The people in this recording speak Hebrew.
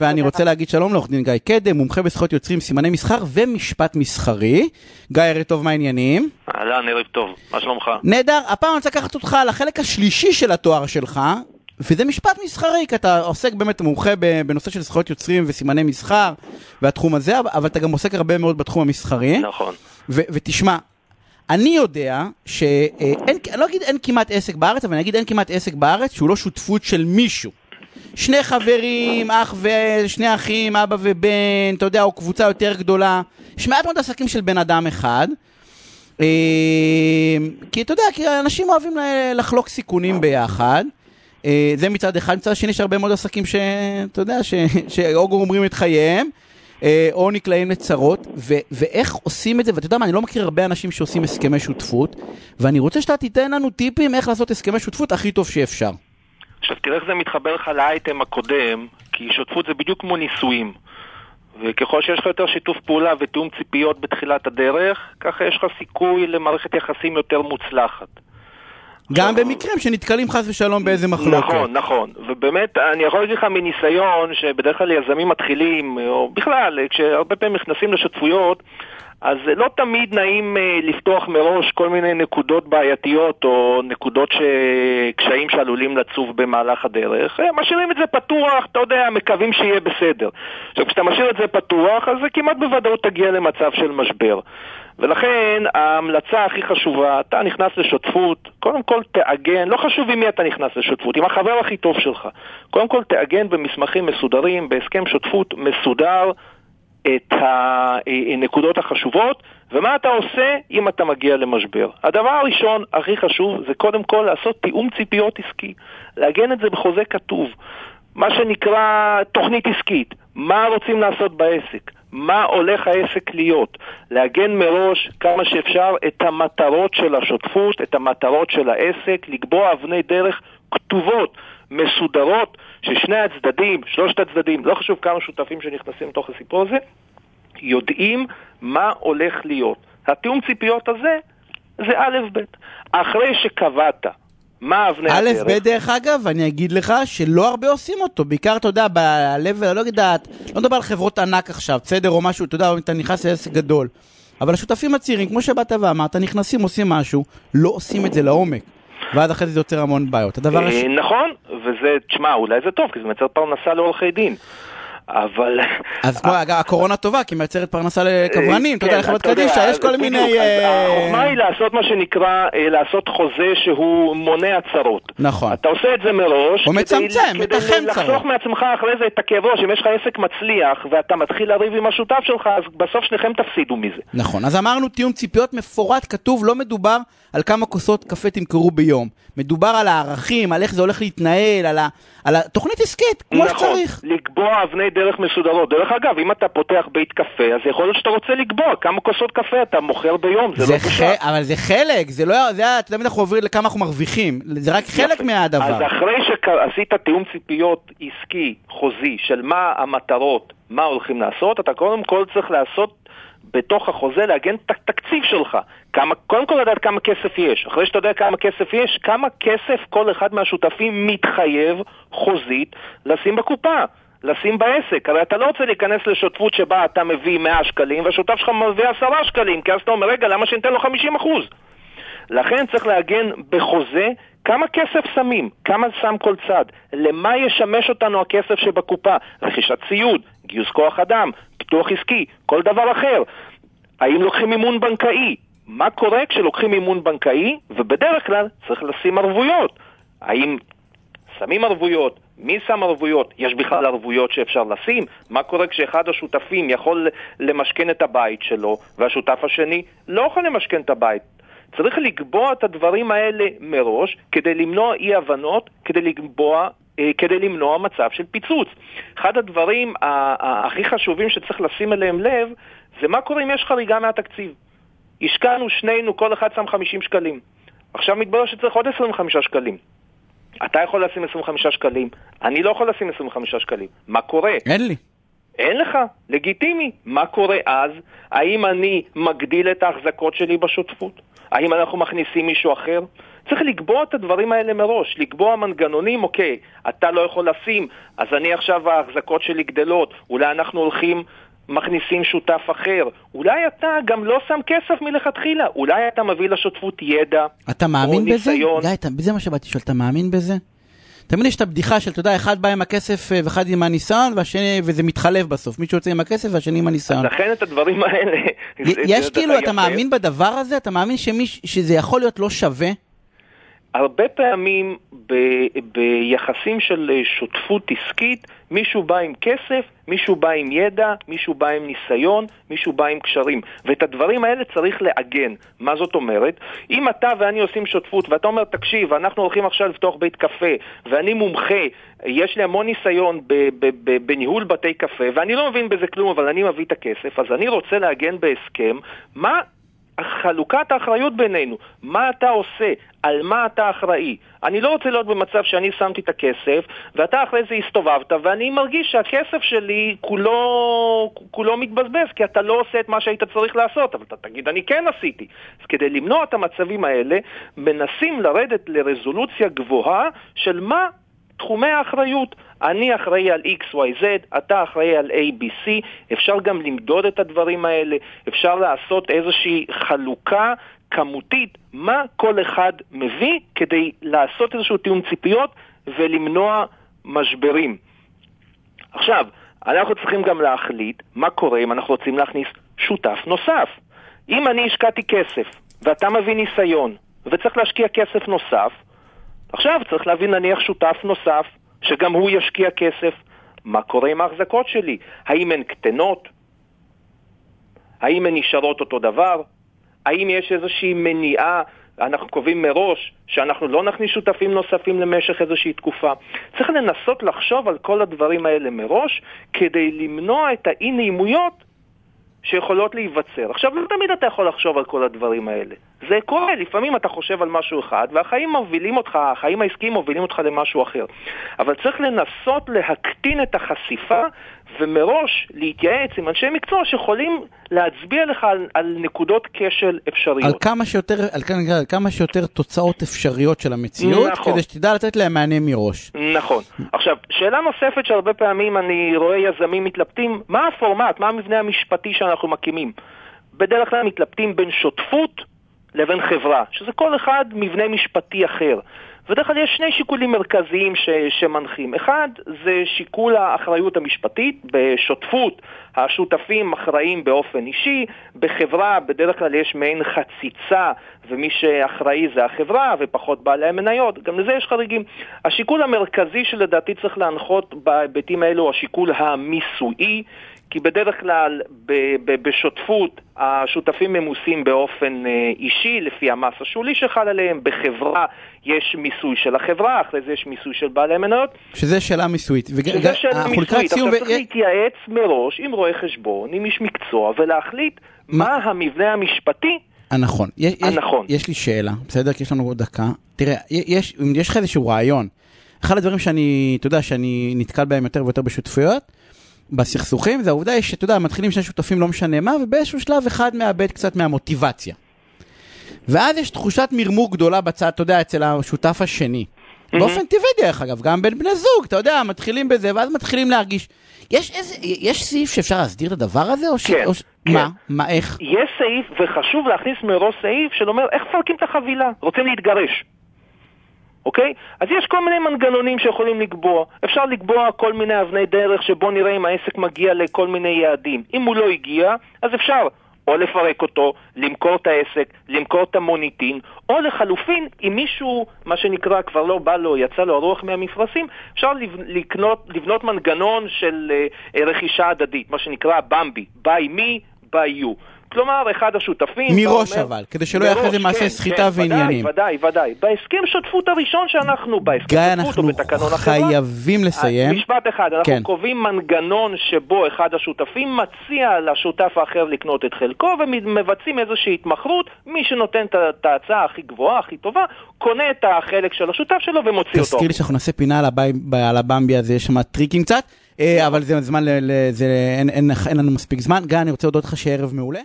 ואני רוצה להגיד שלום לעורך דין גיא קדם, מומחה בזכויות יוצרים, סימני מסחר ומשפט מסחרי. גיא, ערב טוב, מה העניינים? אהלן, ערב טוב, מה שלומך? נהדר, הפעם אני רוצה לקחת אותך לחלק השלישי של התואר שלך, וזה משפט מסחרי, כי אתה עוסק באמת מומחה בנושא של זכויות יוצרים וסימני מסחר והתחום הזה, אבל אתה גם עוסק הרבה מאוד בתחום המסחרי. נכון. ותשמע, אני יודע שאין, אני לא אגיד אין כמעט עסק בארץ, אבל אני אגיד אין כמעט עסק בארץ שהוא לא שותפות של מישהו. שני חברים, אח ושני אחים, אבא ובן, אתה יודע, או קבוצה יותר גדולה. יש מעט מאוד עסקים של בן אדם אחד. כי אתה יודע, כי אנשים אוהבים לחלוק סיכונים ביחד. זה מצד אחד. מצד שני, יש הרבה מאוד עסקים שאתה יודע, שאו גומרים את חייהם, או נקלעים לצרות. ואיך עושים את זה? ואתה יודע מה, אני לא מכיר הרבה אנשים שעושים הסכמי שותפות, ואני רוצה שאתה תיתן לנו טיפים איך לעשות הסכמי שותפות הכי טוב שאפשר. עכשיו תראה איך זה מתחבר לך לאייטם הקודם, כי שותפות זה בדיוק כמו ניסויים, וככל שיש לך יותר שיתוף פעולה ותאום ציפיות בתחילת הדרך, ככה יש לך סיכוי למערכת יחסים יותר מוצלחת. גם במקרים שנתקלים חס ושלום באיזה מחלוקת. נכון, נכון. ובאמת, אני יכול להגיד לך מניסיון שבדרך כלל יזמים מתחילים, או בכלל, כשהרבה פעמים נכנסים לשותפויות, אז לא תמיד נעים לפתוח מראש כל מיני נקודות בעייתיות או נקודות קשיים שעלולים לצוף במהלך הדרך. משאירים את זה פתוח, אתה יודע, מקווים שיהיה בסדר. עכשיו, כשאתה משאיר את זה פתוח, אז זה כמעט בוודאות תגיע למצב של משבר. ולכן ההמלצה הכי חשובה, אתה נכנס לשותפות, קודם כל תאגן, לא חשוב עם מי אתה נכנס לשותפות, עם החבר הכי טוב שלך. קודם כל תאגן במסמכים מסודרים, בהסכם שותפות מסודר, את הנקודות החשובות, ומה אתה עושה אם אתה מגיע למשבר. הדבר הראשון, הכי חשוב, זה קודם כל לעשות תיאום ציפיות עסקי, להגן את זה בחוזה כתוב, מה שנקרא תוכנית עסקית, מה רוצים לעשות בעסק, מה הולך העסק להיות, להגן מראש כמה שאפשר את המטרות של השותפות, את המטרות של העסק, לקבוע אבני דרך כתובות, מסודרות, ששני הצדדים, שלושת הצדדים, לא חשוב כמה שותפים שנכנסים לתוך הסיפור הזה, יודעים מה הולך להיות. התיאום ציפיות הזה, זה א' ב'. אחרי שקבעת, מה אבני הדרך? א' ב' דרך אגב, אני אגיד לך שלא הרבה עושים אותו, בעיקר אתה יודע, לא מדבר על חברות ענק עכשיו, צדר או משהו, אתה יודע, אתה נכנס לעסק גדול, אבל השותפים הצעירים, כמו שבאת ואמרת, נכנסים, עושים משהו, לא עושים את זה לעומק. ועד אחרי זה יוצר המון בעיות. נכון, וזה, תשמע, אולי זה טוב, כי זה מייצר פרנסה לעורכי דין. אבל... אז כמו, הקורונה טובה, כי מייצרת פרנסה לקברנים, תודה לחברת קדישה, יש כל מיני... החוכמה היא לעשות מה שנקרא, לעשות חוזה שהוא מונע צרות. נכון. אתה עושה את זה מראש, או מצמצם, מתחם צרות. לחסוך מעצמך אחרי זה את הכאב ראש, אם יש לך עסק מצליח, ואתה מתחיל לריב עם השותף שלך, אז בסוף שניכם תפסידו מזה. נכון, אז אמרנו תיאום ציפיות מפורט, כתוב, לא מדובר על כמה כוסות קפה תמכרו ביום. מדובר על הערכים, על איך זה הולך להתנהל, על התוכנית עסקית, כמו שצריך. לקבוע אבני דרך מסודרות. דרך אגב, אם אתה פותח בית קפה, אז יכול להיות שאתה רוצה לקבוע כמה כוסות קפה אתה מוכר ביום. אבל זה חלק, זה לא, אתה יודע, אנחנו עוברים לכמה אנחנו מרוויחים. זה רק חלק מהדבר. אז אחרי שעשית תיאום ציפיות עסקי, חוזי, של מה המטרות, מה הולכים לעשות, אתה קודם כל צריך לעשות בתוך החוזה, להגן את התקציב שלך. קודם כל לדעת כמה כסף יש. אחרי שאתה יודע כמה כסף יש, כמה כסף כל אחד מהשותפים מתחייב חוזית לשים בקופה. לשים בעסק, הרי אתה לא רוצה להיכנס לשותפות שבה אתה מביא 100 שקלים והשותף שלך מביא 10 שקלים, כי אז אתה אומר, רגע, למה שניתן לו 50%? לכן צריך להגן בחוזה כמה כסף שמים, כמה שם כל צד, למה ישמש אותנו הכסף שבקופה, רכישת ציוד, גיוס כוח אדם, פיתוח עסקי, כל דבר אחר. האם לוקחים מימון בנקאי? מה קורה כשלוקחים מימון בנקאי? ובדרך כלל צריך לשים ערבויות. האם שמים ערבויות? מי שם ערבויות? יש בכלל ערבויות שאפשר לשים? מה קורה כשאחד השותפים יכול למשכן את הבית שלו, והשותף השני לא יכול למשכן את הבית? צריך לקבוע את הדברים האלה מראש, כדי למנוע אי-הבנות, כדי למנוע מצב של פיצוץ. אחד הדברים הכי חשובים שצריך לשים אליהם לב, זה מה קורה אם יש חריגה מהתקציב. השקענו שנינו, כל אחד שם 50 שקלים. עכשיו מתברר שצריך עוד 25 שקלים. אתה יכול לשים 25 שקלים, אני לא יכול לשים 25 שקלים. מה קורה? אין לי. אין לך, לגיטימי. מה קורה אז? האם אני מגדיל את ההחזקות שלי בשותפות? האם אנחנו מכניסים מישהו אחר? צריך לקבוע את הדברים האלה מראש, לקבוע מנגנונים, אוקיי, אתה לא יכול לשים, אז אני עכשיו ההחזקות שלי גדלות, אולי אנחנו הולכים, מכניסים שותף אחר, אולי אתה גם לא שם כסף מלכתחילה, אולי אתה מביא לשותפות ידע, אתה מאמין בזה? גיא, זה מה שבאתי שואל, אתה מאמין בזה? תמיד יש את הבדיחה של, אתה יודע, אחד בא עם הכסף ואחד עם הניסיון, וזה מתחלף בסוף. מישהו יוצא עם הכסף והשני עם הניסיון. אז לכן את הדברים האלה... יש כאילו, אתה מאמין בדבר הזה? אתה מאמין שזה יכול להיות לא שווה? הרבה פעמים ביחסים של שותפות עסקית, מישהו בא עם כסף, מישהו בא עם ידע, מישהו בא עם ניסיון, מישהו בא עם קשרים. ואת הדברים האלה צריך לעגן. מה זאת אומרת? אם אתה ואני עושים שותפות, ואתה אומר, תקשיב, אנחנו הולכים עכשיו לפתוח בית קפה, ואני מומחה, יש לי המון ניסיון בניהול בתי קפה, ואני לא מבין בזה כלום, אבל אני מביא את הכסף, אז אני רוצה לעגן בהסכם, מה חלוקת האחריות בינינו, מה אתה עושה, על מה אתה אחראי. אני לא רוצה להיות במצב שאני שמתי את הכסף, ואתה אחרי זה הסתובבת, ואני מרגיש שהכסף שלי כולו מתבזבז, כי אתה לא עושה את מה שהיית צריך לעשות, אבל אתה תגיד, אני כן עשיתי. אז כדי למנוע את המצבים האלה, מנסים לרדת לרזולוציה גבוהה של מה תחומי האחריות. אני אחראי על XYZ, אתה אחראי על ABC, אפשר גם למדוד את הדברים האלה, אפשר לעשות איזושהי חלוקה כמותית, מה כל אחד מביא כדי לעשות איזשהו תיאום ציפיות ולמנוע משברים. עכשיו, אנחנו צריכים גם להחליט מה קורה אם אנחנו רוצים להכניס שותף נוסף. אם אני השקעתי כסף ואתה מביא ניסיון וצריך להשקיע כסף נוסף, עכשיו צריך להביא נניח שותף נוסף, שגם הוא ישקיע כסף. מה קורה עם ההחזקות שלי? האם הן קטנות? האם הן נשארות אותו דבר? האם יש איזושהי מניעה? אנחנו קובעים מראש שאנחנו לא נכניס שותפים נוספים למשך איזושהי תקופה. צריך לנסות לחשוב על כל הדברים האלה מראש, כדי למנוע את האי-נעימויות שיכולות להיווצר. עכשיו, לא תמיד אתה יכול לחשוב על כל הדברים האלה. זה קורה, לפעמים אתה חושב על משהו אחד, והחיים מובילים אותך, החיים העסקיים מובילים אותך למשהו אחר. אבל צריך לנסות להקטין את החשיפה, ומראש להתייעץ עם אנשי מקצוע שיכולים להצביע לך על נקודות כשל אפשריות. על כמה שיותר תוצאות אפשריות של המציאות, נכון. כדי שתדע לתת להם מענה מראש. נכון. עכשיו, שאלה נוספת שהרבה פעמים אני רואה יזמים מתלבטים, מה הפורמט, מה המבנה המשפטי שאנחנו מקימים? בדרך כלל מתלבטים בין שותפות לבין חברה, שזה כל אחד מבנה משפטי אחר. ודרך כלל יש שני שיקולים מרכזיים שמנחים. אחד, זה שיקול האחריות המשפטית. בשותפות, השותפים אחראים באופן אישי. בחברה, בדרך כלל יש מעין חציצה, ומי שאחראי זה החברה, ופחות בעלי המניות. גם לזה יש חריגים. השיקול המרכזי שלדעתי צריך להנחות בהיבטים האלו הוא השיקול המיסויי, כי בדרך כלל בשותפות השותפים ממוסים באופן אישי לפי המס השולי שחל עליהם. בחברה יש מיסוי של החברה, אחרי זה יש מיסוי של בעלי מניות. שזה שאלה מיסויית. שזה שאלה מיסויית. עכשיו צריך להתייעץ מראש עם רואה חשבון, עם איש מקצוע, ולהחליט מה המבנה המשפטי הנכון. יש לי שאלה, בסדר? כי יש לנו עוד דקה. תראה, יש לך איזשהו רעיון. אחד הדברים שאני, אתה יודע, שאני נתקל בהם יותר ויותר בשותפויות, בסכסוכים, זה העובדה יש, אתה יודע, מתחילים שני שותפים לא משנה מה, ובאיזשהו שלב אחד מאבד קצת מהמוטיבציה. ואז יש תחושת מרמור גדולה בצד, אתה יודע, אצל השותף השני. באופן טבעי דרך אגב, גם בין בני זוג, אתה יודע, מתחילים בזה, ואז מתחילים להרגיש. יש סעיף שאפשר להסדיר את הדבר הזה? כן. מה, איך? יש סעיף, וחשוב להכניס מראש סעיף, שאומר, איך פרקים את החבילה? רוצים להתגרש. אוקיי? אז יש כל מיני מנגנונים שיכולים לקבוע. אפשר לקבוע כל מיני אבני דרך שבו נראה אם העסק מגיע לכל מיני יעדים. אם הוא לא הגיע, אז אפשר או לפרק אותו, למכור את העסק, למכור את המוניטין, או לחלופין, אם מישהו, מה שנקרא, כבר לא בא לו, יצא לו הרוח מהמפרשים, אפשר לבנות מנגנון של רכישה הדדית, מה שנקרא במבי, ביי מי, ביי יו. כלומר, אחד השותפים... מראש אבל, כדי שלא יחד למעשה סחיטה ועניינים. ודאי, ודאי. בהסכם שותפות הראשון שאנחנו, בהסכם שותפות או בתקנון החברה... גיא, אנחנו חייבים לסיים. משפט אחד, אנחנו קובעים מנגנון שבו אחד השותפים מציע לשותף האחר לקנות את חלקו, ומבצעים איזושהי התמחרות, מי שנותן את ההצעה הכי גבוהה, הכי טובה, קונה את החלק של השותף שלו ומוציא אותו. תזכיר לי שאנחנו נעשה פינה על הבמבי הזה, יש שם טריקים קצת, אבל זה זמן, אין לנו מספיק זמן. גיא, אני רוצה להודות לך שערב מעולה.